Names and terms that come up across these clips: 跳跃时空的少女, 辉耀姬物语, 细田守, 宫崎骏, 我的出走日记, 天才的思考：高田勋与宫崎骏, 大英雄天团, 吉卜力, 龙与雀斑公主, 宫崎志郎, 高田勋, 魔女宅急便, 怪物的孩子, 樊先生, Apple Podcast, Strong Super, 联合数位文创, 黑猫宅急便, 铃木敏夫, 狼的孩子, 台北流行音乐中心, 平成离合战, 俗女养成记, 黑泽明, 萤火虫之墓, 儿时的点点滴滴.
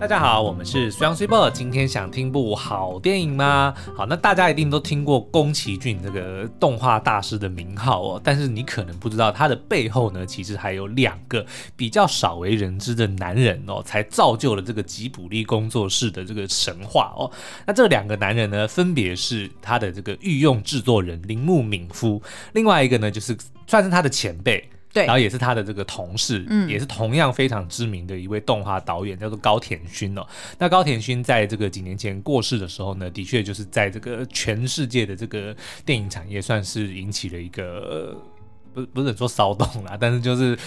大家好，我们是 Strong Super， 今天想听部好电影吗？好，那大家一定都听过宫崎骏这个动画大师的名号哦，但是你可能不知道他的背后呢，其实还有两个比较少为人知的男人哦，才造就了这个吉卜力工作室的这个神话哦。那这两个男人呢，分别是他的这个御用制作人铃木敏夫，另外一个呢，就是算是他的前辈。然后也是他的这个同事、也是同样非常知名的一位动画导演，叫做高田勋哦。那高田勋在这个几年前过世的时候呢，的确就是在这个全世界的这个电影产业算是引起了一个、不是说骚动啦，但是就是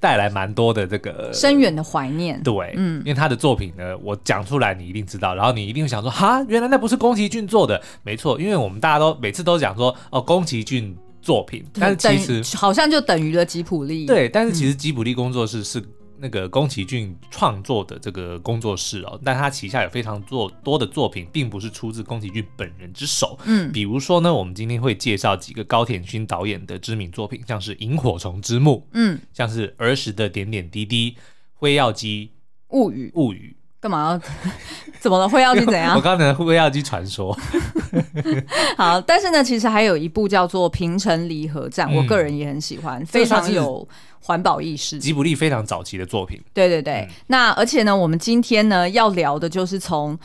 带来蛮多的这个深远的怀念。对，因为他的作品呢，我讲出来你一定知道，然后你一定会想说，哈，原来那不是宫崎骏做的。没错，因为我们大家都每次都讲说，哦，宫崎骏作品，但是其实好像就等于了吉卜力。对，但是其实吉卜力工作室是那个宫崎骏创作的这个工作室哦，但他旗下有非常多的作品并不是出自宫崎骏本人之手。比如说呢，我们今天会介绍几个高田勋导演的知名作品，像是萤火虫之墓，像是儿时的点点滴滴，辉耀姬物语。干嘛要怎么了？辉耀姬怎样？我刚才辉耀姬传说。好，但是呢，其实还有一部叫做《平成离合战》，我个人也很喜欢，非常有环保意识，吉卜力非常早期的作品。对对对，那而且呢，我们今天呢要聊的就是从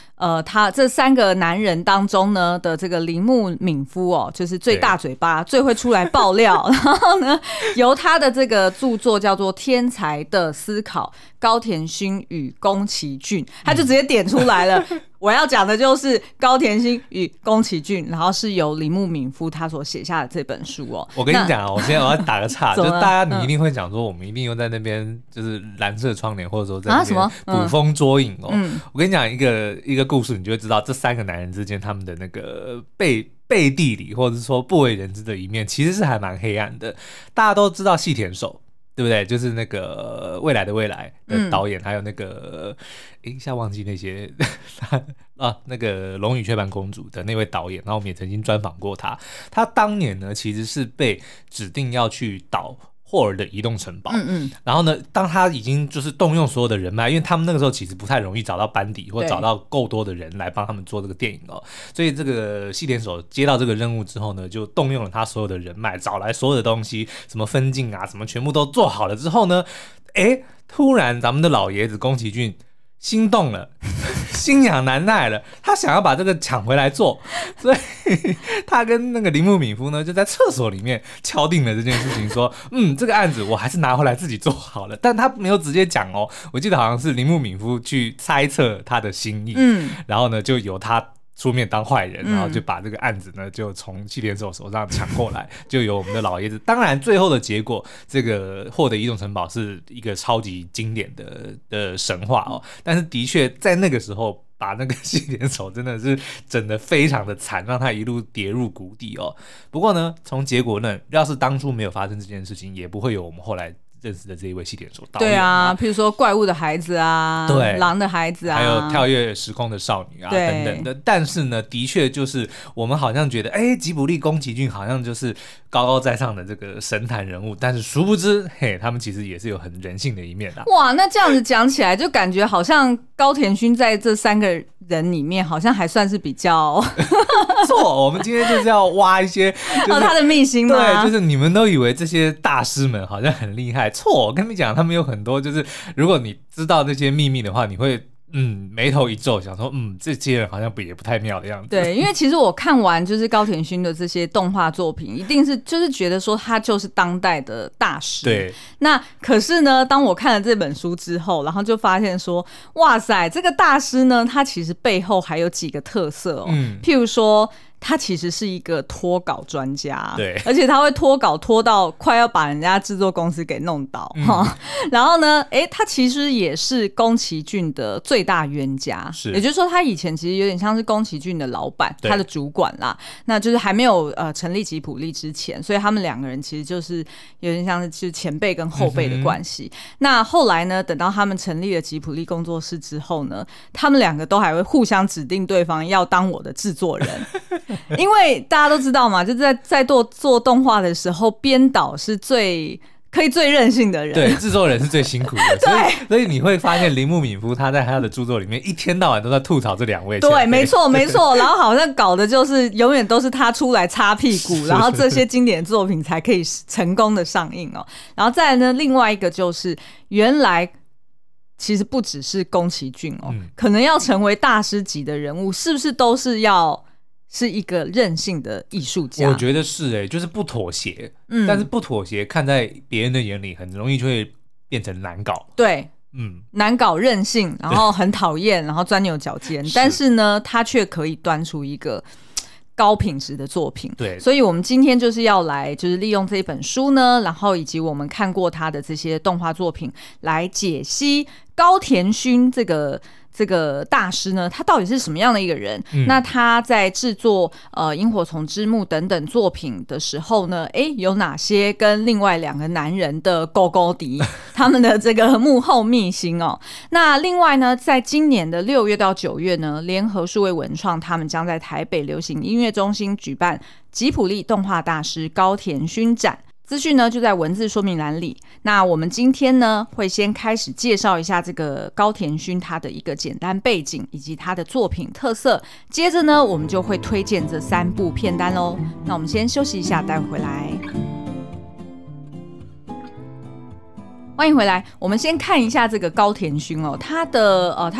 他这三个男人当中呢的这个铃木敏夫哦，就是最大嘴巴、最会出来爆料，然后呢由他的这个著作叫做《天才的思考：高田勋与宫崎骏》，他就直接点出来了。我要讲的就是高田勋与宫崎骏，然后是由铃木敏夫他所写下的这本书哦。我跟你讲哦，我要打个岔，就是大家你一定会讲说，我们一定又在那边就是蓝色窗帘，或者说在那边捕风捉影哦。我跟你讲一个故事，你就会知道这三个男人之间他们的那个背地里，或者说不为人知的一面，其实是还蛮黑暗的。大家都知道细田守。对不对？就是那个未来的未来的导演，还有那个一下忘记那些啊，那个《龙与雀斑公主》的那位导演，然后我们也曾经专访过他。他当年呢，其实是被指定要去导霍尔的移动城堡。然后呢，当他已经就是动用所有的人脉，因为他们那个时候其实不太容易找到班底或找到够多的人来帮他们做这个电影哦。所以这个细田守接到这个任务之后呢，就动用了他所有的人脉，找来所有的东西，什么分镜啊，什么全部都做好了之后呢，哎，突然咱们的老爷子宫崎骏心动了，心痒难耐了，他想要把这个抢回来做，所以他跟那个铃木敏夫呢就在厕所里面敲定了这件事情，说这个案子我还是拿回来自己做好了。但他没有直接讲哦，我记得好像是铃木敏夫去猜测他的心意，然后呢就由他出面当坏人，然后就把这个案子呢就从细田守手上抢过来，就由我们的老爷子。当然最后的结果，这个获得移动城堡是一个超级经典的神话哦。但是的确在那个时候把那个细田守真的是整得非常的惨，让他一路跌入谷底哦。不过呢，从结果论，要是当初没有发生这件事情，也不会有我们后来认识的这一位细田守导演。对啊，譬如说怪物的孩子啊，对，狼的孩子啊，还有跳跃时空的少女啊等等的。但是呢，的确就是我们好像觉得，吉卜力宫崎骏好像就是高高在上的这个神坛人物，但是殊不知，他们其实也是有很人性的一面的。哇，那这样子讲起来，就感觉好像高田勋在这三个人里面，好像还算是比较错。我们今天就是要挖一些、他的秘辛嘛。对，就是你们都以为这些大师们好像很厉害。错，我跟你讲，他们有很多就是，如果你知道这些秘密的话，你会眉头一皱，想说这些人好像也不太妙的样子。对，因为其实我看完就是高田勋的这些动画作品，一定是就是觉得说他就是当代的大师。对。那可是呢，当我看了这本书之后，然后就发现说，哇塞，这个大师呢，他其实背后还有几个特色哦，譬如说，他其实是一个脱稿专家，对，而且他会脱稿脱到快要把人家制作公司给弄倒。然后呢，他其实也是宫崎骏的最大冤家，也就是说他以前其实有点像是宫崎骏的老板，他的主管啦。那就是还没有成立吉卜力之前，所以他们两个人其实就是有点像是前辈跟后辈的关系。那后来呢，等到他们成立了吉卜力工作室之后呢，他们两个都还会互相指定对方要当我的制作人。因为大家都知道嘛，就在做动画的时候，编导是最可以最任性的人，对，制作人是最辛苦的。所以你会发现铃木敏夫他在他的著作里面一天到晚都在吐槽这两位前辈，对，没错没错，然后好像搞的就是永远都是他出来擦屁股，然后这些经典作品才可以成功的上映哦。然后再来呢，另外一个就是原来其实不只是宫崎骏哦，可能要成为大师级的人物，是不是都是要是一个任性的艺术家？我觉得是耶，就是不妥协，但是不妥协看在别人的眼里很容易就会变成难搞，对，难搞任性，然后很讨厌，然后钻牛角尖，但是呢他却可以端出一个高品质的作品，对，所以我们今天就是要来就是利用这一本书呢，然后以及我们看过他的这些动画作品来解析高田勋这个大师呢，他到底是什么样的一个人？那他在制作萤火虫之墓等等作品的时候呢，有哪些跟另外两个男人的勾勾敌他们的这个幕后秘辛哦？那另外呢，在今年的6月到9月呢，联合数位文创他们将在台北流行音乐中心举办吉卜力动画大师高田勋展，资讯呢就在文字说明栏里。那我们今天呢会先开始介绍一下这个高田勋他的一个简单背景以及他的作品特色，接着呢我们就会推荐这3部片单咯。那我们先休息一下，待会回来。欢迎回来，我们先看一下这个高田勋哦，他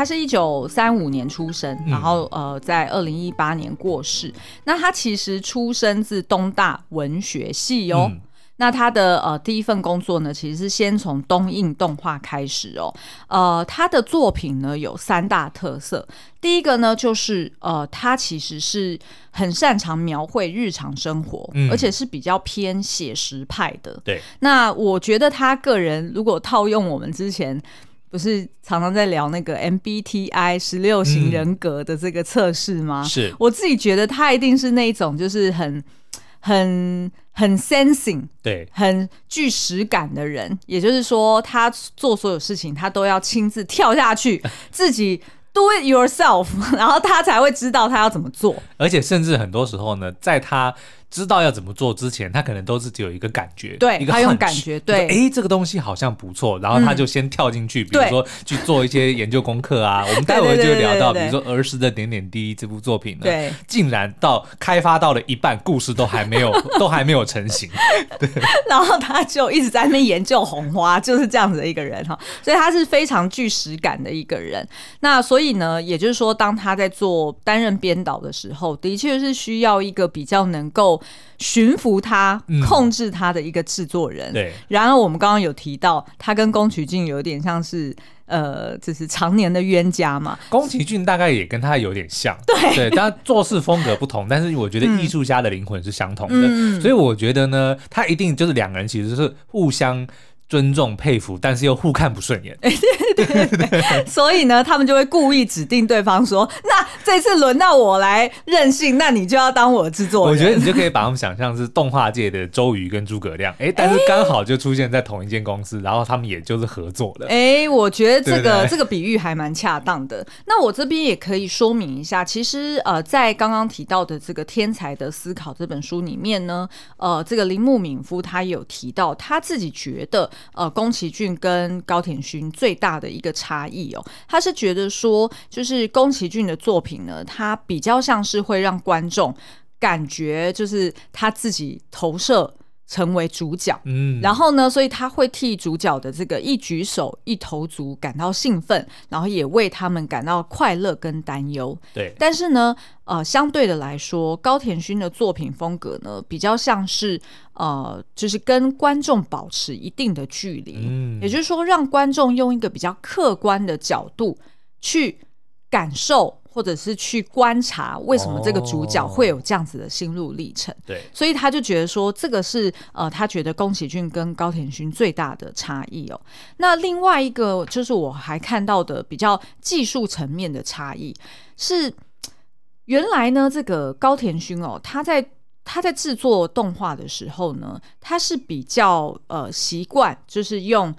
是1935年出生，然后在2018年过世。那他其实出生自东大文学系哦。那他的第一份工作呢，其实是先从东映动画开始哦。他的作品呢有3大特色，第一个呢就是他其实是很擅长描绘日常生活，而且是比较偏写实派的。对，那我觉得他个人如果套用我们之前不是常常在聊那个 MBTI 16型人格的这个测试吗？是，我自己觉得他一定是那一种就是很 sensing， 对，很具实感的人，也就是说他做所有事情他都要亲自跳下去自己 do it yourself， 然后他才会知道他要怎么做，而且甚至很多时候呢在他知道要怎么做之前，他可能都是只有一个感觉，对，他用感觉，对，这个东西好像不错，然后他就先跳进去，比如说去做一些研究功课啊。我们待会就会聊到，比如说《儿时的点点滴滴》这部作品呢，竟然到开发到了一半，故事都还没有成型，对，然后他就一直在那边研究红花，就是这样子的一个人哈。所以他是非常具实感的一个人。那所以呢，也就是说，当他在担任编导的时候，的确是需要一个比较能够驯服他、控制他的一个制作人。对，然而我们刚刚有提到，他跟宫崎骏有点像是就是常年的冤家嘛。宫崎骏大概也跟他有点像，对，他做事风格不同，但是我觉得艺术家的灵魂是相同的，所以我觉得呢，他一定就是两个人其实是互相尊重佩服，但是又互看不顺眼。对，所以呢他们就会故意指定对方说，那这次轮到我来任性，那你就要当我的制作人。我觉得你就可以把他们想象是动画界的周瑜跟诸葛亮，但是刚好就出现在同一间公司，然后他们也就是合作了。我觉得这个比喻还蛮恰当的。那我这边也可以说明一下，其实在刚刚提到的这个《天才的思考》这本书里面呢，这个铃木敏夫他有提到他自己觉得宫崎骏跟高田勋最大的一个差异哦，他是觉得说，就是宫崎骏的作品呢，他比较像是会让观众感觉就是他自己投射成为主角，然后呢，所以他会替主角的这个一举手一投足感到兴奋，然后也为他们感到快乐跟担忧。对，但是呢，相对的来说，高田勋的作品风格呢，比较像是就是跟观众保持一定的距离，也就是说，让观众用一个比较客观的角度去感受，或者是去观察为什么这个主角会有这样子的心路历程。对，所以他就觉得说这个是他觉得宫崎骏跟高田勋最大的差异哦。那另外一个就是我还看到的比较技术层面的差异是，原来呢这个高田勋哦，他在制作动画的时候呢，他是比较习惯就是用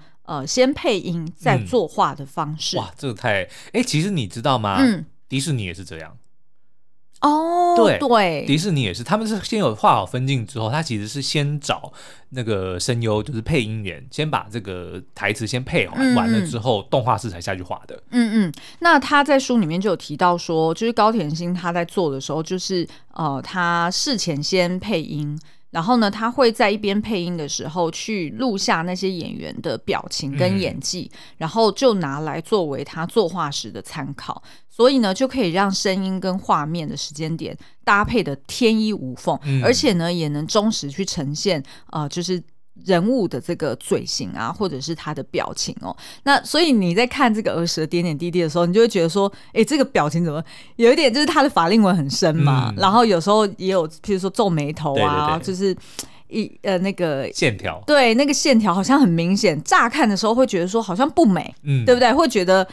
先配音再作画的方式。哇，这个太其实你知道吗？迪士尼也是这样哦，对，迪士尼也是，他们是先有画好分镜之后，他其实是先找那个声优，就是配音员，先把这个台词先配好，完了之后动画师才下去画的。嗯嗯，那他在书里面就有提到说，就是高田勋他在做的时候，就是他事前先配音。然后呢，他会在一边配音的时候去录下那些演员的表情跟演技，然后就拿来作为他作画时的参考，所以呢就可以让声音跟画面的时间点搭配的天衣无缝，而且呢也能忠实去呈现就是人物的这个嘴型啊，或者是他的表情哦。那所以你在看这个儿时的点点滴滴的时候，你就会觉得说，这个表情怎么有一点就是他的法令纹很深嘛，然后有时候也有譬如说皱眉头啊，对对对，就是那个线条，对，那个线条好像很明显，乍看的时候会觉得说好像不美，对不对？会觉得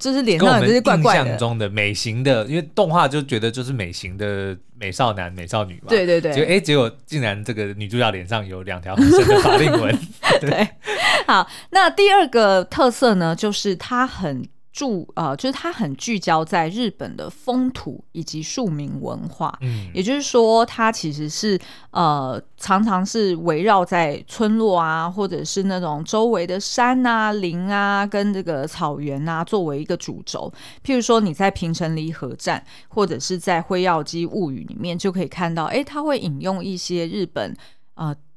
就是脸上有这些怪怪的。跟我们印象中的美型的，因为动画就觉得就是美型的美少男、美少女嘛，对对对。结果竟然这个女主角脸上有两条很深的法令纹。对，好，那第二个特色呢，就是它很。就是它很聚焦在日本的风土以及庶民文化，也就是说它其实是常常是围绕在村落啊，或者是那种周围的山啊、林啊跟这个草原啊作为一个主轴。譬如说你在平成离合战或者是在辉耀姬物语里面就可以看到，它会引用一些日本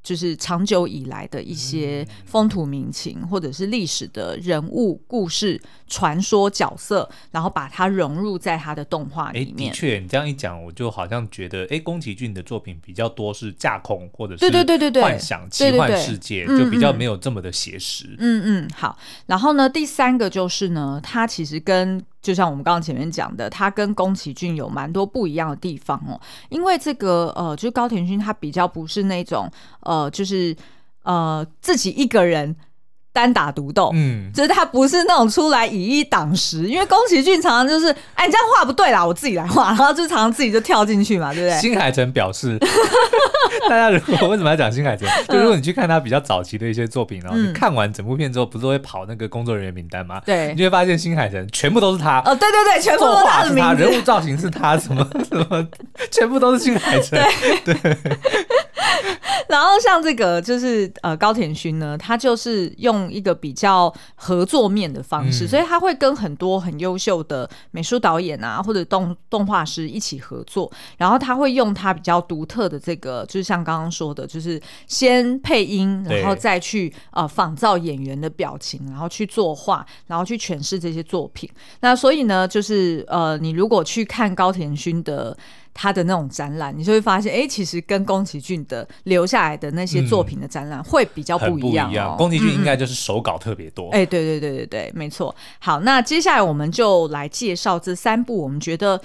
就是长久以来的一些风土民情，或者是历史的人物故事、传说、角色，然后把它融入在他的动画里面。的确，你这样一讲，我就好像觉得，宫崎骏的作品比较多是架空或者是幻想、奇幻世界，就比较没有这么的写实。嗯嗯，好。然后呢，第三个就是呢，它其实跟就像我们刚刚前面讲的，他跟宫崎骏有蛮多不一样的地方哦。因为这个就是高田勋他比较不是那种就是自己一个人单打独斗，就是他不是那种出来以一挡十，因为宫崎骏常常就是你这样画不对啦，我自己来画，然后就常常自己就跳进去嘛，对不对？新海诚表示，大家如果为什么要讲新海诚？就如果你去看他比较早期的一些作品，然后你看完整部片之后，不是都会跑那个工作人员名单吗？对，你就会发现新海诚全部都是他。哦，对对对，全部都是他的名字，人物造型是他，什么什么，全部都是新海诚。对。对然后像这个就是高田勋呢，他就是用一个比较合作面的方式，所以他会跟很多很优秀的美术导演啊或者动画师一起合作，然后他会用他比较独特的这个，就是像刚刚说的，就是先配音，然后再去仿造演员的表情，然后去作画，然后去诠释这些作品。那所以呢，就是你如果去看高田勋的他的那种展览，你就会发现，其实跟宫崎骏的留下来的那些作品的展览会比较不一样哦。宫崎骏应该就是手稿特别多。对对对对对，没错。好，那接下来我们就来介绍这三部，我们觉得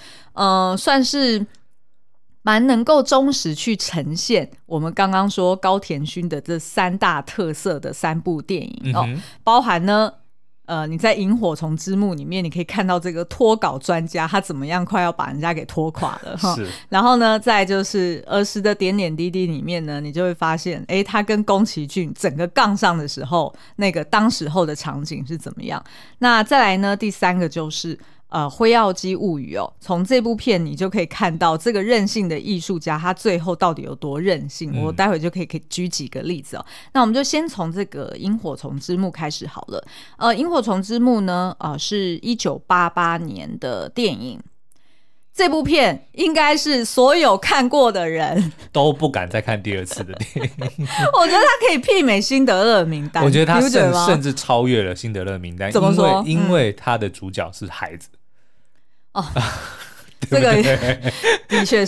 算是蛮能够忠实去呈现我们刚刚说高田勋的这三大特色的三部电影哦，包含呢。你在《萤火虫之墓》里面，你可以看到这个脱稿专家他怎么样快要把人家给拖垮了哈。然后呢，再就是儿时的点点滴滴里面呢，你就会发现，他跟宫崎骏整个杠上的时候，那个当时候的场景是怎么样。那再来呢，第三个就是。《辉耀姬物语》哦，从这部片你就可以看到这个任性的艺术家他最后到底有多任性，我待会就可以举几个例子哦。那我们就先从这个《萤火虫之墓》开始好了。《萤火虫之墓》呢，是1988年的电影。这部片应该是所有看过的人都不敢再看第二次的电影。我觉得它可以媲美辛德勒名单，我觉得它甚至超越了辛德勒名单。怎么说？因为它的主角是孩子。哦，对对这个的确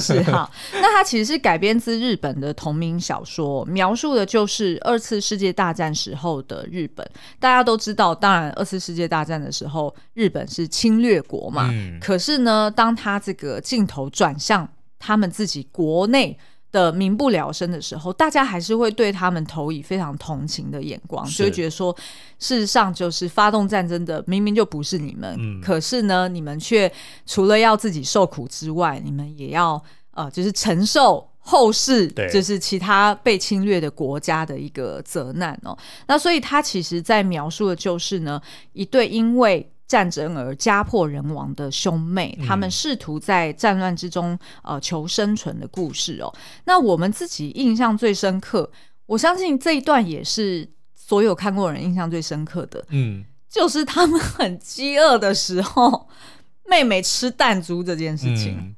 是哈。那它其实是改编自日本的同名小说，描述的就是二次世界大战时候的日本。大家都知道，当然二次世界大战的时候，日本是侵略国嘛。可是呢，当它这个镜头转向他们自己国内的民不聊生的时候，大家还是会对他们投以非常同情的眼光，就会觉得说事实上就是发动战争的明明就不是你们，可是呢你们却除了要自己受苦之外，你们也要就是承受后世就是其他被侵略的国家的一个责难哦。那所以他其实在描述的就是呢，一对因为战争而家破人亡的兄妹，他们试图在战乱之中求生存的故事哦。那我们自己印象最深刻，我相信这一段也是所有看过人印象最深刻的，就是他们很饥饿的时候，妹妹吃弹珠这件事情，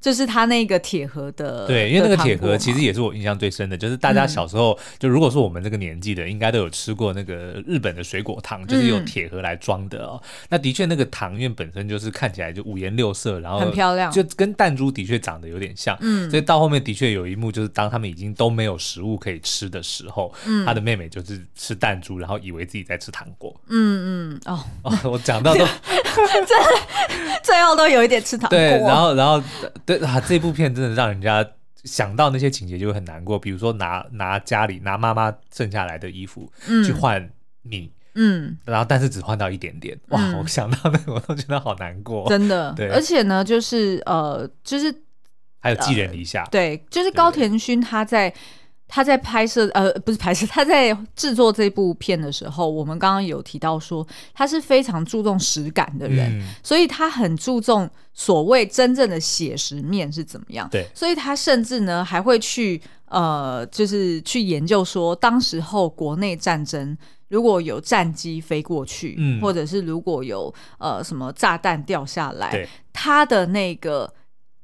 就是他那个铁盒的，对，因为那个铁盒其实也是我印象最深的，就是大家小时候，就如果说我们这个年纪的应该都有吃过那个日本的水果糖，就是用铁盒来装的哦。那的确那个糖因为本身就是看起来就五颜六色，然后很漂亮，就跟弹珠的确长得有点像，所以到后面的确有一幕就是当他们已经都没有食物可以吃的时候，他的妹妹就是吃弹珠，然后以为自己在吃糖果。我讲到都最后都有一点吃糖果。对，然后这部片真的让人家想到那些情节就会很难过，比如说拿家里拿妈妈剩下来的衣服去换米，然后但是只换到一点点，哇，我想到那个我都觉得好难过，真的。对，而且呢就是还有寄人篱下，对，就是高田勋他在拍摄不是拍摄，他在制作这部片的时候，我们刚刚有提到说他是非常注重实感的人，所以他很注重所谓真正的写实面是怎么样。对，所以他甚至呢还会去就是去研究说，当时候国内战争如果有战机飞过去，或者是如果有什么炸弹掉下来，他的那个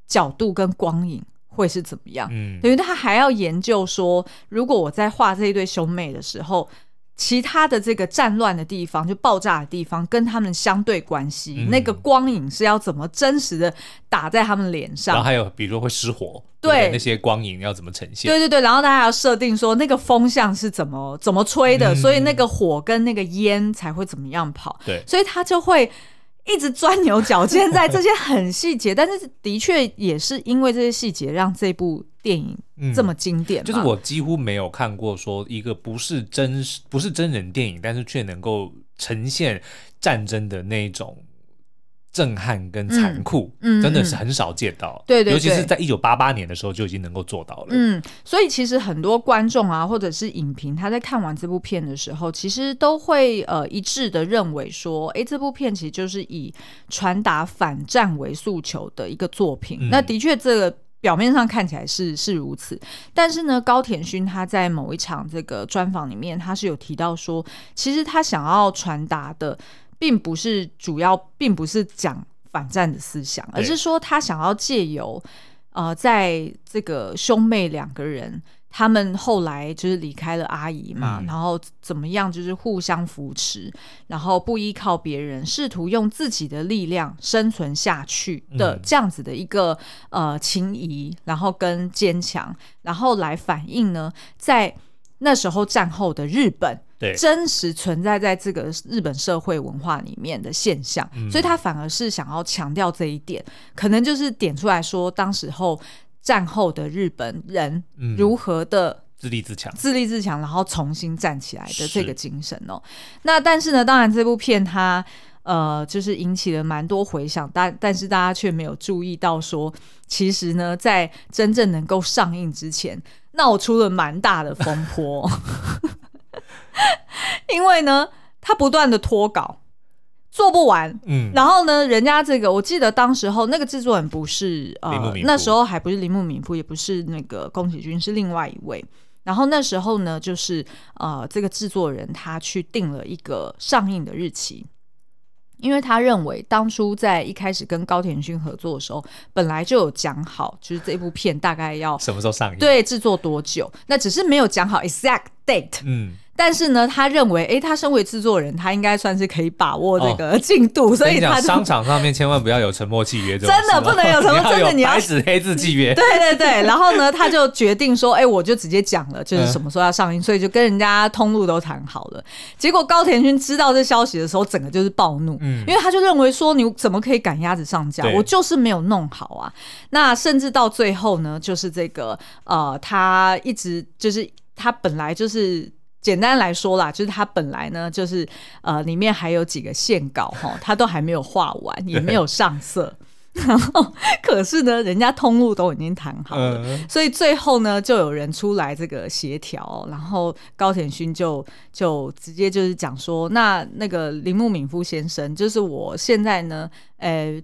角度跟光影会是怎么样？等于他还要研究说，如果我在画这一对兄妹的时候，其他的这个战乱的地方，就爆炸的地方，跟他们相对关系，那个光影是要怎么真实的打在他们脸上？然后还有比如说会失火，对，那些光影要怎么呈现？对对对，然后大家要设定说那个风向是怎么吹的，所以那个火跟那个烟才会怎么样跑。对，所以他就会一直钻牛角尖在这些很细节，但是的确也是因为这些细节让这部电影这么经典。就是我几乎没有看过说一个不是真人电影，但是却能够呈现战争的那一种震撼跟残酷，真的是很少见到。对对对，尤其是在1988年的时候就已经能够做到了。所以其实很多观众啊，或者是影评，他在看完这部片的时候，其实都会一致的认为说，这部片其实就是以传达反战为诉求的一个作品。那的确这个表面上看起来是如此，但是呢，高田勋他在某一场这个专访里面，他是有提到说，其实他想要传达的并不是讲反战的思想，而是说他想要借由在这个兄妹两个人，他们后来就是离开了阿姨嘛，然后怎么样就是互相扶持，然后不依靠别人，试图用自己的力量生存下去的这样子的一个情谊，然后跟坚强，然后来反映呢在那时候战后的日本真实存在在这个日本社会文化里面的现象，所以他反而是想要强调这一点，可能就是点出来说当时候战后的日本人如何的自立自强然后重新站起来的这个精神哦。那但是呢，当然这部片它就是引起了蛮多回响，但是大家却没有注意到说，其实呢在真正能够上映之前闹出了蛮大的风波因为呢他不断的拖稿做不完，然后呢人家这个我记得当时候那个制作人不是那时候还不是铃木敏夫，也不是那个宫崎骏，是另外一位。然后那时候呢就是这个制作人他去定了一个上映的日期，因为他认为当初在一开始跟高田勋合作的时候本来就有讲好，就是这部片大概要什么时候上映，对，制作多久，那只是没有讲好 exact date。但是呢他认为他身为制作人他应该算是可以把握这个进度，所以他商场上面千万不要有沉默契约，真的不能有沉默，真的你要白纸黑字契约，对对对。然后呢他就决定说我就直接讲了就是什么时候要上映，所以就跟人家通路都谈好了。结果高田勋知道这消息的时候整个就是暴怒，因为他就认为说你怎么可以赶鸭子上架，我就是没有弄好啊。那甚至到最后呢就是这个他一直就是他本来就是简单来说啦，就是他本来呢就是里面还有几个线稿他都还没有画完也没有上色然后可是呢人家通路都已经谈好了，所以最后呢就有人出来这个协调，然后高田勋就直接就是讲说，那个铃木敏夫先生，就是我现在呢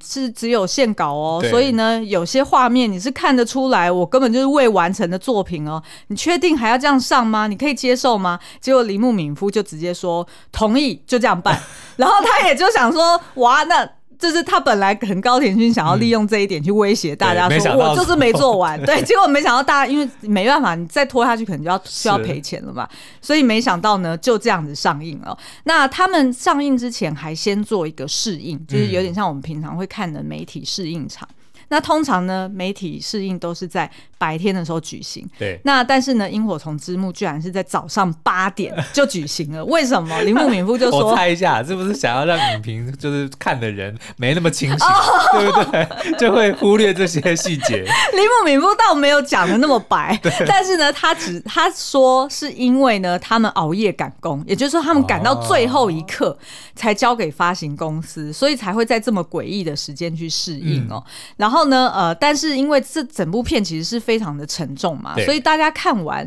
是只有线稿哦，所以呢有些画面你是看得出来我根本就是未完成的作品哦，你确定还要这样上吗？你可以接受吗？结果铃木敏夫就直接说同意，就这样办然后他也就想说哇，那就是他本来很高田勋想要利用这一点去威胁大家说我就是没做完，对，结果没想到大家因为没办法，你再拖下去可能就要需要赔钱了嘛，所以没想到呢就这样子上映了。那他们上映之前还先做一个试映，就是有点像我们平常会看的媒体试映场，那通常呢媒体试映都是在白天的时候举行，对，那但是呢萤火虫之墓居然是在早上8点就举行了为什么？铃木敏夫就说我猜一下，是不是想要让影评就是看的人没那么清醒对不对？就会忽略这些细节铃木敏夫倒没有讲的那么白但是呢他说是因为呢他们熬夜赶工，也就是说他们赶到最后一刻才交给发行公司，所以才会在这么诡异的时间去试映哦。然后呢但是因为这整部片其实是非常的沉重嘛，所以大家看完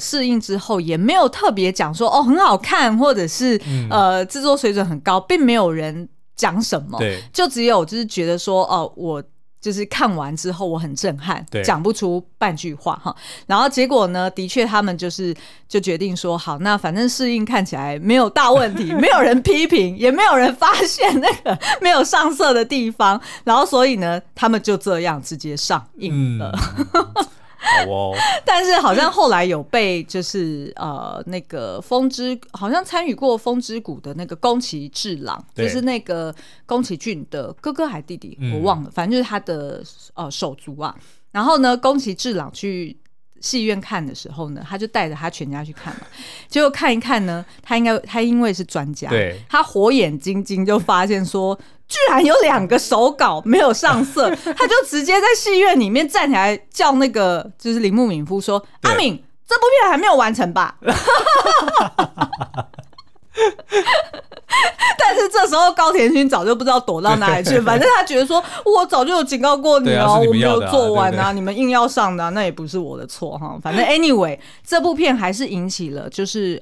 试映之后也没有特别讲说哦很好看，或者是制作水准很高，并没有人讲什么，就只有就是觉得说哦我就是看完之后我很震撼，讲不出半句话哈。然后结果呢的确他们就决定说好，那反正试映看起来没有大问题没有人批评，也没有人发现那个没有上色的地方，然后所以呢他们就这样直接上映了好哦，但是好像后来有被就是那个风之，好像参与过风之谷的那个宫崎志郎，就是那个宫崎骏的哥哥还弟弟我忘了，反正就是他的手足啊。然后呢宫崎志郎去戏院看的时候呢，他就带着他全家去看嘛，结果看一看呢，他因为是专家，他火眼金睛就发现说居然有2个手稿没有上色他就直接在戏院里面站起来叫那个就是铃木敏夫说阿敏这部片还没有完成吧但是这时候高田勋早就不知道躲到哪里去，反正他觉得说我早就有警告过你哦，我没有做完啊，你们硬要上的啊，那也不是我的错哈。反正 anyway 这部片还是引起了就是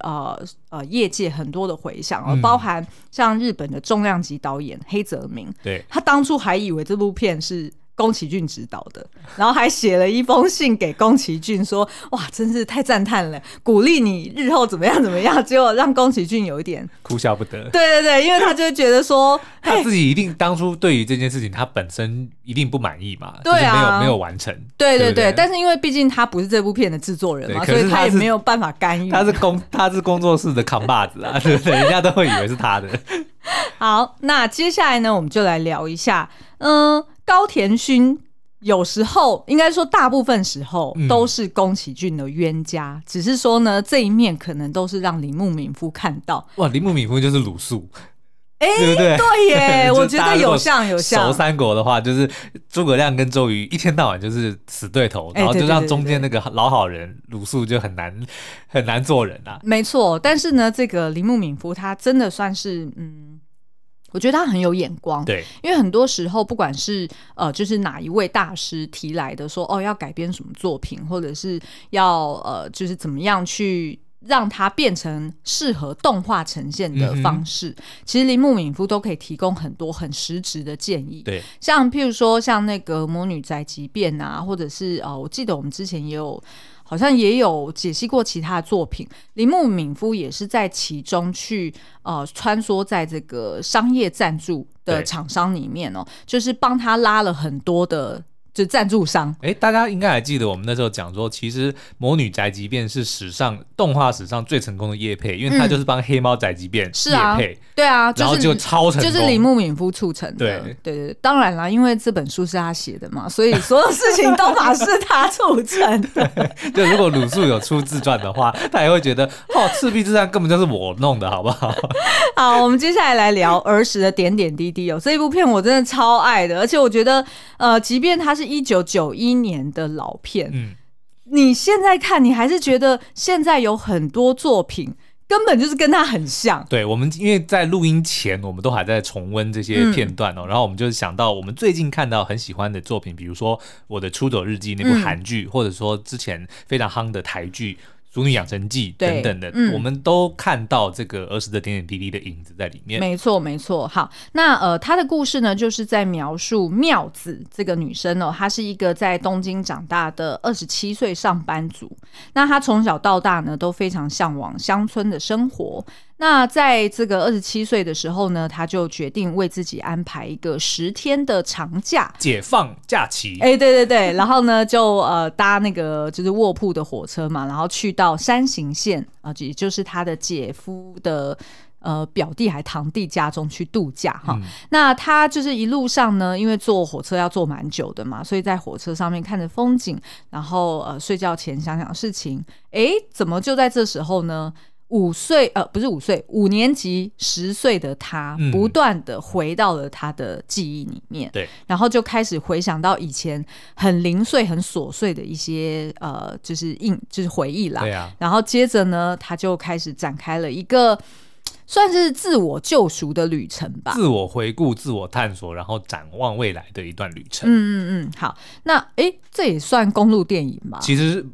业界很多的回响，包含像日本的重量级导演黑泽明，他当初还以为这部片是宫崎骏指导的，然后还写了一封信给宫崎骏说哇真是太赞叹了，鼓励你日后怎么样怎么样，结果让宫崎骏有一点哭笑不得，对对对，因为他就觉得说他自己一定当初对于这件事情他本身一定不满意嘛，对啊，就是没有完成，对对 对, 对，但是因为毕竟他不是这部片的制作人嘛，所以他也没有办法干预，他是工作室的扛把子啊对不对，人家都会以为是他的好，那接下来呢我们就来聊一下高田勋有时候应该说大部分时候都是宫崎骏的冤家，只是说呢这一面可能都是让铃木敏夫看到。哇，铃木敏夫就是鲁肃，对不对？对耶我觉得有像熟三国的话，就是诸葛亮跟周瑜一天到晚就是死对头，然后就让中间那个老好人鲁肃就很难做人啊。没错，但是呢这个铃木敏夫他真的算是我觉得他很有眼光，对，因为很多时候不管是就是哪一位大师提来的说哦要改编什么作品，或者是要就是怎么样去让它变成适合动画呈现的方式，其实铃木敏夫都可以提供很多很实质的建议，对，像譬如说像那个魔女宅急便啊，或者是我记得我们之前也有解析过其他的作品，铃木敏夫也是在其中去穿梭在这个商业赞助的厂商里面哦，就是帮他拉了很多的就赞助商。大家应该还记得我们那时候讲说其实魔女宅急便是动画史上最成功的业配，因为他就是帮黑猫宅急便业配，是啊，对啊，然后就超成功，就是铃木敏夫促成的，对对对，当然啦因为这本书是他写的嘛，所以所有事情都嘛是他促成的就如果鲁肃有出自传的话他也会觉得哦赤壁之战根本就是我弄的好不好好，我们接下来来聊儿时的点点滴滴哦，这一部片我真的超爱的，而且我觉得即便他是1991年的老片，你现在看你还是觉得现在有很多作品根本就是跟他很像。对，我们因为在录音前我们都还在重温这些片段哦，然后我们就想到我们最近看到很喜欢的作品，比如说我的出走日记那部韩剧，或者说之前非常夯的台剧《俗女养成记》等等的，我们都看到这个儿时的点点滴滴的影子在里面。没错没错。好，那她的故事呢，就是在描述妙子这个女生哦，她是一个在东京长大的27岁上班族。那她从小到大呢都非常向往乡村的生活。那在这个27岁的时候呢，她就决定为自己安排一个10天的长假，解放假期。哎，对对对，然后呢就搭那个就是卧铺的火车嘛，然后去到山形县啊，也就是她的姐夫的表弟还堂弟家中去度假哈。那他就是一路上呢，因为坐火车要坐蛮久的嘛，所以在火车上面看着风景，然后睡觉前想想事情。哎，怎么就在这时候呢？5年级10岁的他，不断的回到了他的记忆里面，对，然后就开始回想到以前很零碎、很琐碎的一些就是回忆啦，对啊。然后接着呢，他就开始展开了一个算是自我救赎的旅程吧，自我回顾、自我探索，然后展望未来的一段旅程。好，那这也算公路电影吧？其实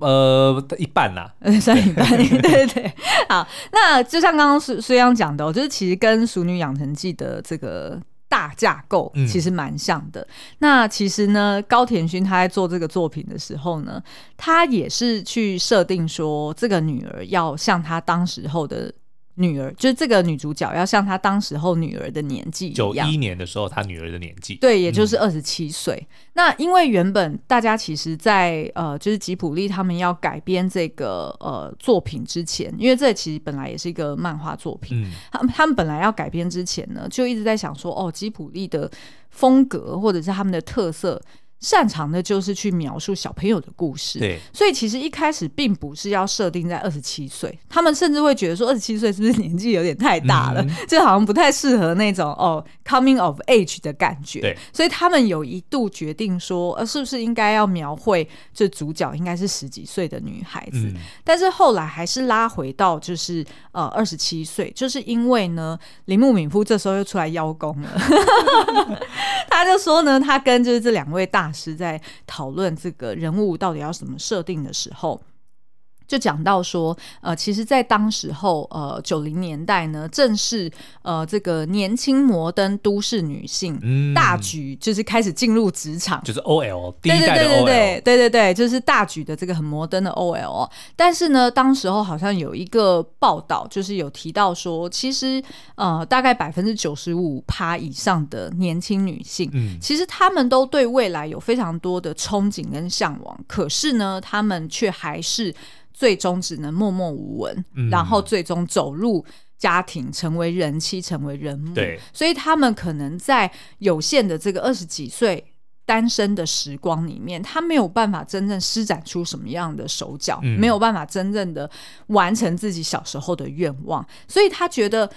一半啦，算一半，对对对。好，那就像刚刚苏央讲的，就是其实跟《俗女养成记》的这个大架构其实蛮像的。那其实呢，高田勋他在做这个作品的时候呢，他也是去设定说，这个女儿要像他当时候的。女儿就是这个女主角要像她当时候女儿的年纪一样，91年的时候她女儿的年纪，对，也就是27岁、那因为原本大家其实在就是吉卜力他们要改编这个作品之前，因为这其实本来也是一个漫画作品，他们本来要改编之前呢就一直在想说，哦，吉卜力的风格或者是他们的特色擅长的就是去描述小朋友的故事，对，所以其实一开始并不是要设定在27岁，他们甚至会觉得说27岁是不是年纪有点太大了，就好像不太适合那种coming of age 的感觉，对，所以他们有一度决定说，是不是应该要描绘这主角应该是10几岁的女孩子，但是后来还是拉回到就是27岁，就是因为呢铃木敏夫这时候又出来邀功了他就说呢，他跟就是这2位大是在讨论这个人物到底要怎么设定的时候，就讲到说其实在当时候90年代呢，正是这个年轻摩登都市女性大举就是开始进入职场，就是 OL 第一代的 OL， 对，就是大举的这个很摩登的 OL 但是呢当时候好像有一个报道就是有提到说，其实大概 95% 以上的年轻女性，其实她们都对未来有非常多的憧憬跟向往，可是呢她们却还是最终只能默默无闻，然后最终走入家庭，成为人妻，成为人母，对，所以他们可能在有限的这个20几岁单身的时光里面，他没有办法真正施展出什么样的手脚，没有办法真正的完成自己小时候的愿望，所以他觉得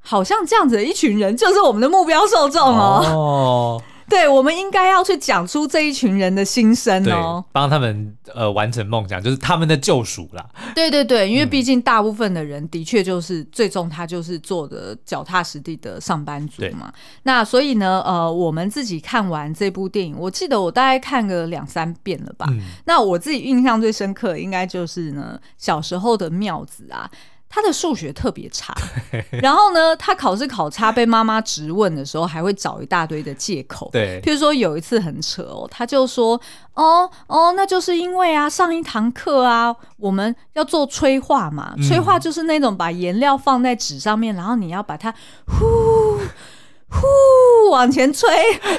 好像这样子的一群人就是我们的目标受众哦对，我们应该要去讲出这一群人的心声哦，帮他们完成梦想，就是他们的救赎啦。对对对，因为毕竟大部分的人的确就是最终他就是做的脚踏实地的上班族嘛。那所以呢我们自己看完这部电影，我记得我大概看个2-3遍了吧。那我自己印象最深刻应该就是呢，小时候的妙子啊，他的数学特别差，然后呢他考试考差被妈妈质问的时候还会找一大堆的借口，对，譬如说有一次很扯他就说那就是因为啊上一堂课啊我们要做催化嘛，催化就是那种把颜料放在纸上面，然后你要把它呼往前吹，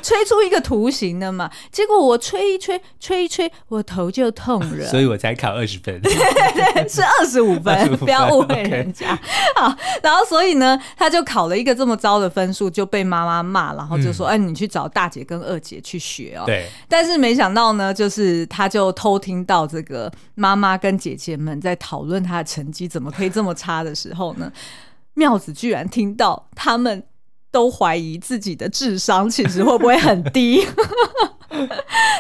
吹出一个图形的嘛，结果我吹一吹我头就痛了，所以我才考20分对，是25分不要误会人家好，然后所以呢他就考了一个这么糟的分数，就被妈妈骂，然后就说你去找大姐跟2姐去学对，但是没想到呢就是他就偷听到这个妈妈跟姐姐们在讨论他的成绩怎么可以这么差的时候呢，妙子居然听到他们都怀疑自己的智商其实会不会很低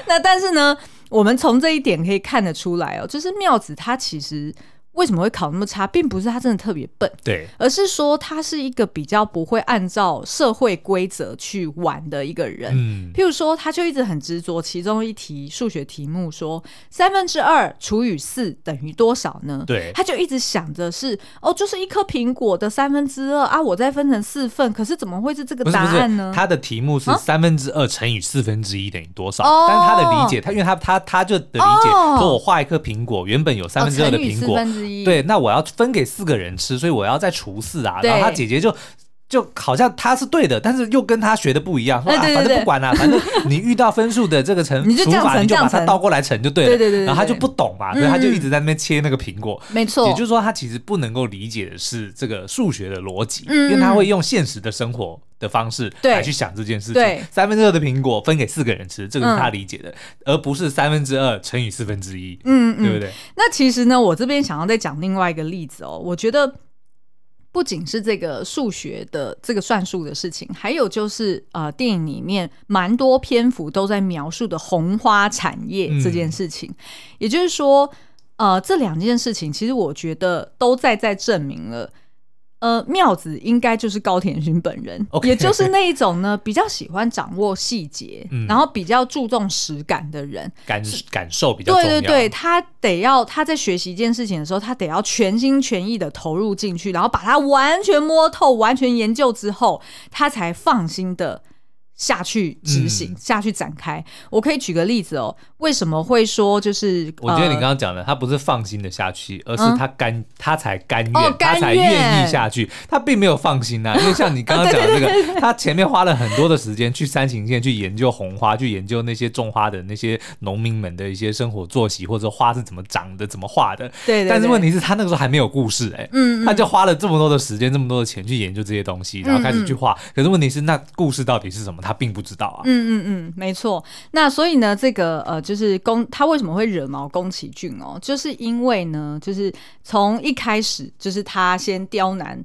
那但是呢我们从这一点可以看得出来就是妙子她其实为什么会考那么差，并不是他真的特别笨，对，而是说他是一个比较不会按照社会规则去玩的一个人。譬如说他就一直很执着其中一题数学题目说2/3除以4等于多少呢，对，他就一直想着是哦，就是一颗苹果的2/3啊，我再分成4份，可是怎么会是这个答案呢？不是不是，他的题目是3/2乘以4分之一等于多少、哦、但是他的理解，他因为 他就的理解、哦、说我画一颗苹果原本有3/2的苹果、哦、对，那我要分给4个人吃，所以我要再除4啊，然后他姐姐就好像他是对的，但是又跟他学的不一样，说、啊、反正不管啦、啊、反正你遇到分数的这个乘除法你就把它倒过来乘就对了，对对 对，然后他就不懂嘛，所以他就一直在那边切那个苹果，没错，也就是说他其实不能够理解的是这个数学的逻辑，因为他会用现实的生活的方式来去想这件事情，2/3的苹果分给4个人吃，这个是他理解的、而不是3/2乘以4分之一，对不对？那其实呢，我这边想要再讲另外一个例子哦，我觉得不仅是这个数学的这个算术的事情，还有就是电影里面蛮多篇幅都在描述的红花产业这件事情、也就是说这两件事情其实我觉得都在证明了妙子应该就是高田勋本人、okay. 也就是那一种呢比较喜欢掌握细节、然后比较注重实感的人， 感受比较重要，对对对，他在学习一件事情的时候，他得要全心全意的投入进去，然后把它完全摸透完全研究之后，他才放心的下去执行、下去展开。我可以举个例子哦，为什么会说就是我觉得你刚刚讲的他不是放心的下去，而是他才甘愿他才愿意下去，他并没有放心啊因为像你刚刚讲的这个、对，他前面花了很多的时间去山形县去研究红花，去研究那些种花的那些农民们的一些生活作息，或者花是怎么长的怎么画的，对对对，但是问题是他那个时候还没有故事、他就花了这么多的时间这么多的钱去研究这些东西，然后开始去画，可是问题是那故事到底是什么他并不知道啊。没错。那所以呢，这个就是他为什么会惹毛宫崎骏哦？就是因为呢，就是从一开始，就是他先刁难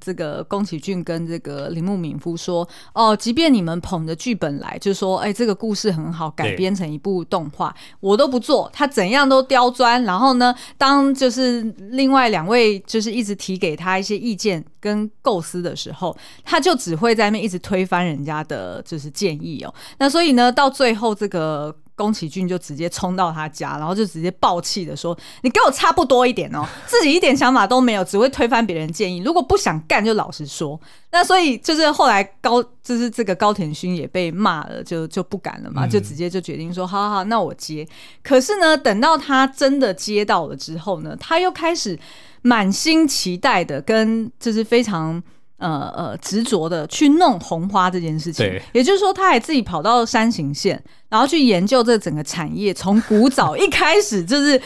这个宫崎骏跟这个铃木敏夫说，哦，即便你们捧着剧本来，就说，哎，这个故事很好，改编成一部动画，我都不做，他怎样都刁钻。然后呢，当就是另外2位就是一直提给他一些意见跟构思的时候，他就只会在那边一直推翻人家的就是建议哦。那所以呢，到最后这个宫崎骏就直接冲到他家，然后就直接爆气的说，你给我差不多一点哦，自己一点想法都没有，只会推翻别人建议，如果不想干就老实说。那所以就是后来就是这个高田勋也被骂了，就不敢了嘛，就直接就决定说好好好，那我接。可是呢，等到他真的接到了之后呢，他又开始满心期待的跟就是非常执着的去弄红花这件事情，也就是说他还自己跑到山形县，然后去研究这整个产业，从古早一开始就是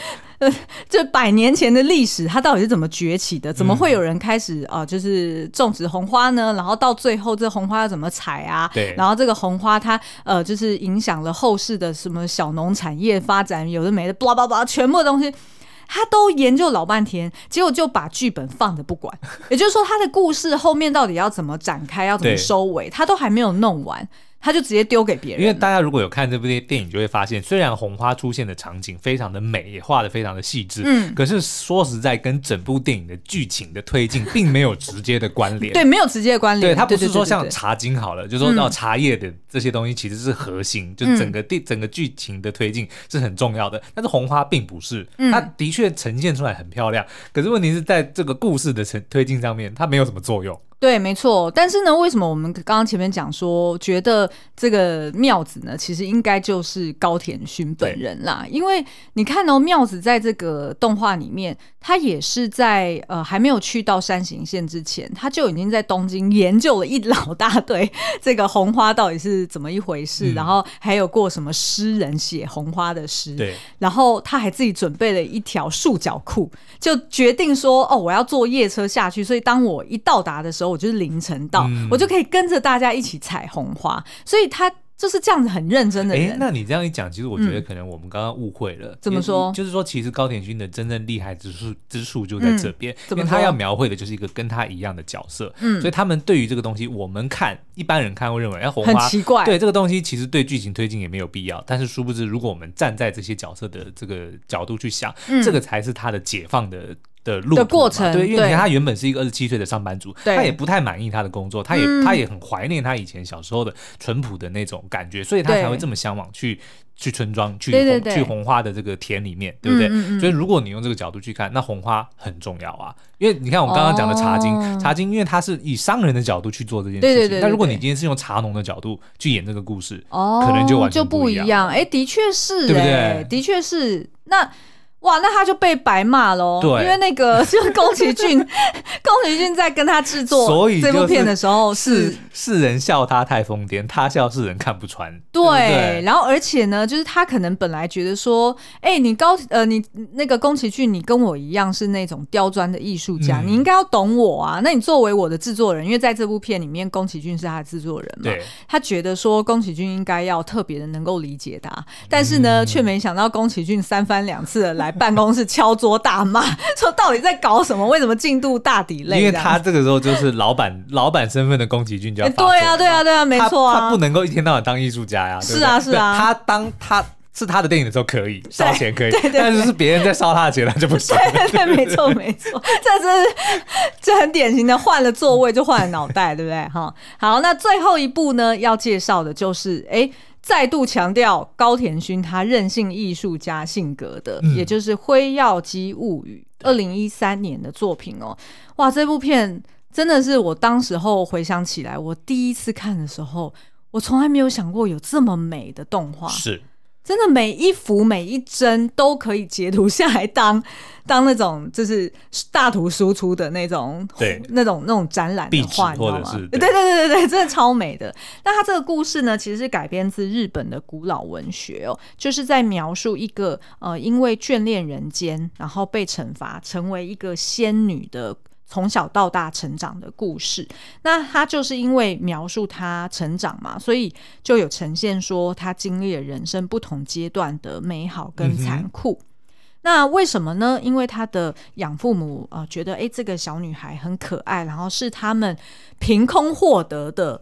这100年前的历史，它到底是怎么崛起的？怎么会有人开始就是种植红花呢？然后到最后，这红花要怎么采啊？对。然后这个红花它就是影响了后世的什么小农产业发展，有的没的，blah blah blah，全部的东西。他都研究老半天，结果就把剧本放着不管，也就是说他的故事后面到底要怎么展开，要怎么收尾，他都还没有弄完，他就直接丢给别人。因为大家如果有看这部电影就会发现，虽然红花出现的场景非常的美，也画得非常的细致，可是说实在跟整部电影的剧情的推进并没有直接的关联。对，没有直接的关联。对，它不是说像茶经好了，就是说到茶叶的这些东西其实是核心，就整个剧情的推进是很重要的，但是红花并不是。它的确呈现出来很漂亮，可是问题是在这个故事的推进上面它没有什么作用。对，没错。但是呢，为什么我们刚刚前面讲说觉得这个妙子呢其实应该就是高田勋本人啦，因为你看哦，妙子在这个动画里面，他也是在还没有去到山形县之前，他就已经在东京研究了一老大堆这个红花到底是怎么一回事，然后还有过什么诗人写红花的诗，对，然后他还自己准备了一条束脚裤，就决定说哦，我要坐夜车下去，所以当我一到达的时候我就是凌晨到，我就可以跟着大家一起采红花，所以他就是这样子很认真的人。那你这样一讲，其实我觉得可能我们刚刚误会了。怎么说？就是说，其实高田勋的真正厉害之处就在这边，因为他要描绘的就是一个跟他一样的角色。所以他们对于这个东西，我们看一般人看会认为，哎，红花很奇怪。对这个东西，其实对剧情推进也没有必要。但是殊不知，如果我们站在这些角色的这个角度去想，这个才是他的解放的路的过程。对，因为他原本是一个27岁的上班族，他也不太满意他的工作，他也很怀念他以前小时候的淳朴的那种感觉，所以他才会这么向往去村庄，去红花的这个田里面，对不对？所以如果你用这个角度去看，那红花很重要啊，因为你看我刚刚讲的茶经，茶经因为他是以商人的角度去做这件事情，对，但如果你今天是用茶农的角度去演这个故事，可能就完全不一样。哎，的确是，对不对？的确是。那哇，那他就被白骂咯，因为那个就是宫崎骏在跟他制作这部片的时候，是人笑他太疯癫，他笑是人看不穿。 对，然后而且呢，就是他可能本来觉得说，欸，你那个宫崎骏，你跟我一样是那种刁钻的艺术家，你应该要懂我啊，那你作为我的制作人，因为在这部片里面宫崎骏是他的制作人嘛，对，他觉得说宫崎骏应该要特别的能够理解他，但是呢却没想到宫崎骏三番两次的来办公室敲桌大骂，说到底在搞什么？为什么进度大delay？因为他这个时候就是老板身份的宫崎骏就要发作了。对啊，没错啊，他不能够一天到晚当艺术家呀。是啊，他的电影的时候可以烧钱可以，对，但是别人在烧他的钱他就不行。对，没错，这很典型的换了座位就换了脑袋，对不对？好，那最后一部呢要介绍的就是再度强调高田勋他任性艺术家性格的，也就是《辉耀姬物语》2013年的作品哦。哇，这部片真的是我当时候回想起来，我第一次看的时候，我从来没有想过有这么美的动画，是真的每一幅每一帧都可以截图下来当那种就是大图输出的那种，对，那种展览的画，你知道吗？对，真的超美的。那它这个故事呢，其实是改编自日本的古老文学哦，就是在描述一个因为眷恋人间，然后被惩罚成为一个仙女的从小到大成长的故事。那他就是因为描述他成长嘛，所以就有呈现说他经历了人生不同阶段的美好跟残酷。那为什么呢？因为他的养父母觉得这个小女孩很可爱，然后是他们凭空获得的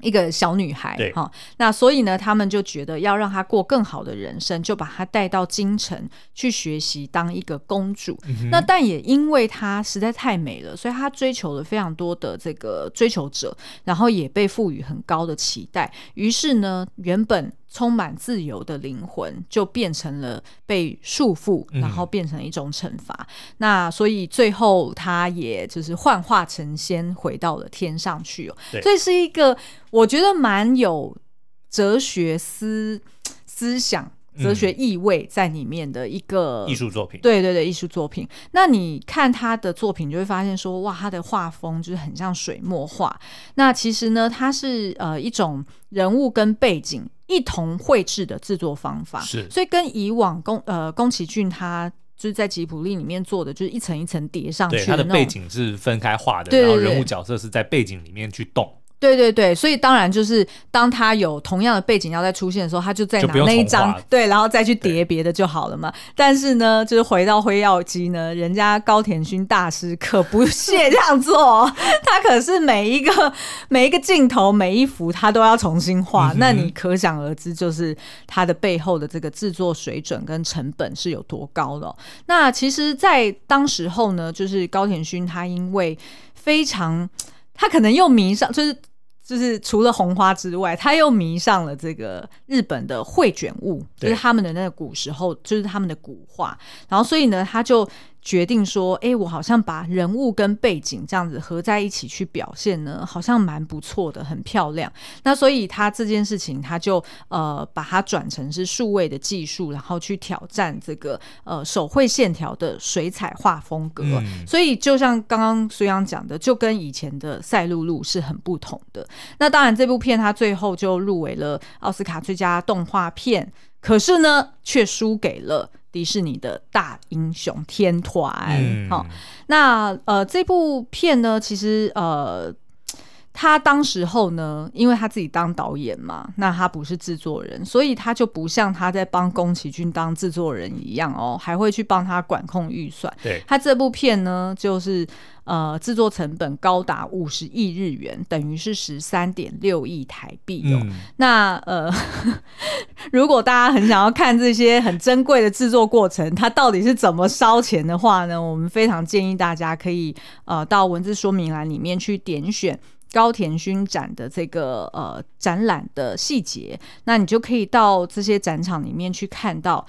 一个小女孩，那所以呢他们就觉得要让她过更好的人生，就把她带到京城去学习当一个公主。那但也因为她实在太美了，所以她追求了非常多的这个追求者，然后也被赋予很高的期待，于是呢原本充满自由的灵魂就变成了被束缚，然后变成一种惩罚。那所以最后他也就是幻化成仙回到了天上去哦。所以是一个我觉得蛮有哲学思想哲学意味在里面的一个艺术作品。对，艺术作品。那你看他的作品就会发现说，哇，他的画风就是很像水墨画。那其实呢它是一种人物跟背景一同绘制的制作方法，所以跟以往宫崎骏他就是在吉卜力里面做的就是一层一层叠上去的，对，他的背景是分开画的，然后人物角色是在背景里面去动。对，所以当然就是当他有同样的背景要再出现的时候，他就再拿那一张，对，然后再去叠别的就好了嘛。但是呢就是回到辉耀姬呢，人家高田勋大师可不屑这样做他可是每一个镜头每一幅他都要重新画，那你可想而知就是他的背后的这个制作水准跟成本是有多高的哦。那其实在当时候呢，就是高田勋他因为非常他可能又迷上就是除了红花之外，他又迷上了这个日本的绘卷物，就是他们的那个古时候，就是他们的古画。然后所以呢，他就决定说，我好像把人物跟背景这样子合在一起去表现呢，好像蛮不错的，很漂亮。那所以他这件事情，他就把它转成是数位的技术，然后去挑战这个手绘线条的水彩画风格。所以就像刚刚苏央讲的，就跟以前的赛璐璐是很不同的。那当然这部片它最后就入围了奥斯卡最佳动画片，可是呢却输给了迪士尼的大英雄天团。那这部片呢其实他当时候呢，因为他自己当导演嘛，那他不是制作人，所以他就不像他在帮宫崎骏当制作人一样哦，还会去帮他管控预算。对，他这部片呢，就是制作成本高达50亿日元，等于是 13.6 亿台币哦。那如果大家很想要看这些很珍贵的制作过程，它到底是怎么烧钱的话呢，我们非常建议大家可以到文字说明栏里面去点选高田勋展的这个展览的细节，那你就可以到这些展场里面去看到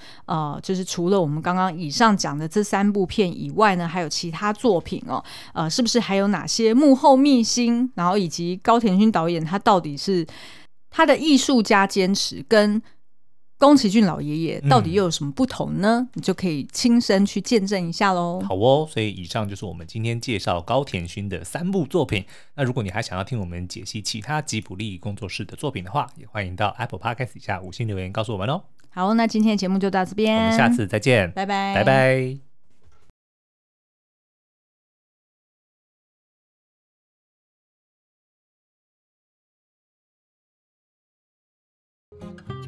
就是除了我们刚刚以上讲的这三部片以外呢，还有其他作品哦，是不是还有哪些幕后秘辛，然后以及高田勋导演他到底是他的艺术家坚持跟宫崎骏老爷爷到底又有什么不同呢？你就可以亲身去见证一下咯。好哦，所以以上就是我们今天介绍高田勋的三部作品。那如果你还想要听我们解析其他吉卜力工作室的作品的话，也欢迎到 Apple Podcast 底下五星留言告诉我们哦。好，那今天的节目就到这边，我们下次再见，拜拜，拜拜。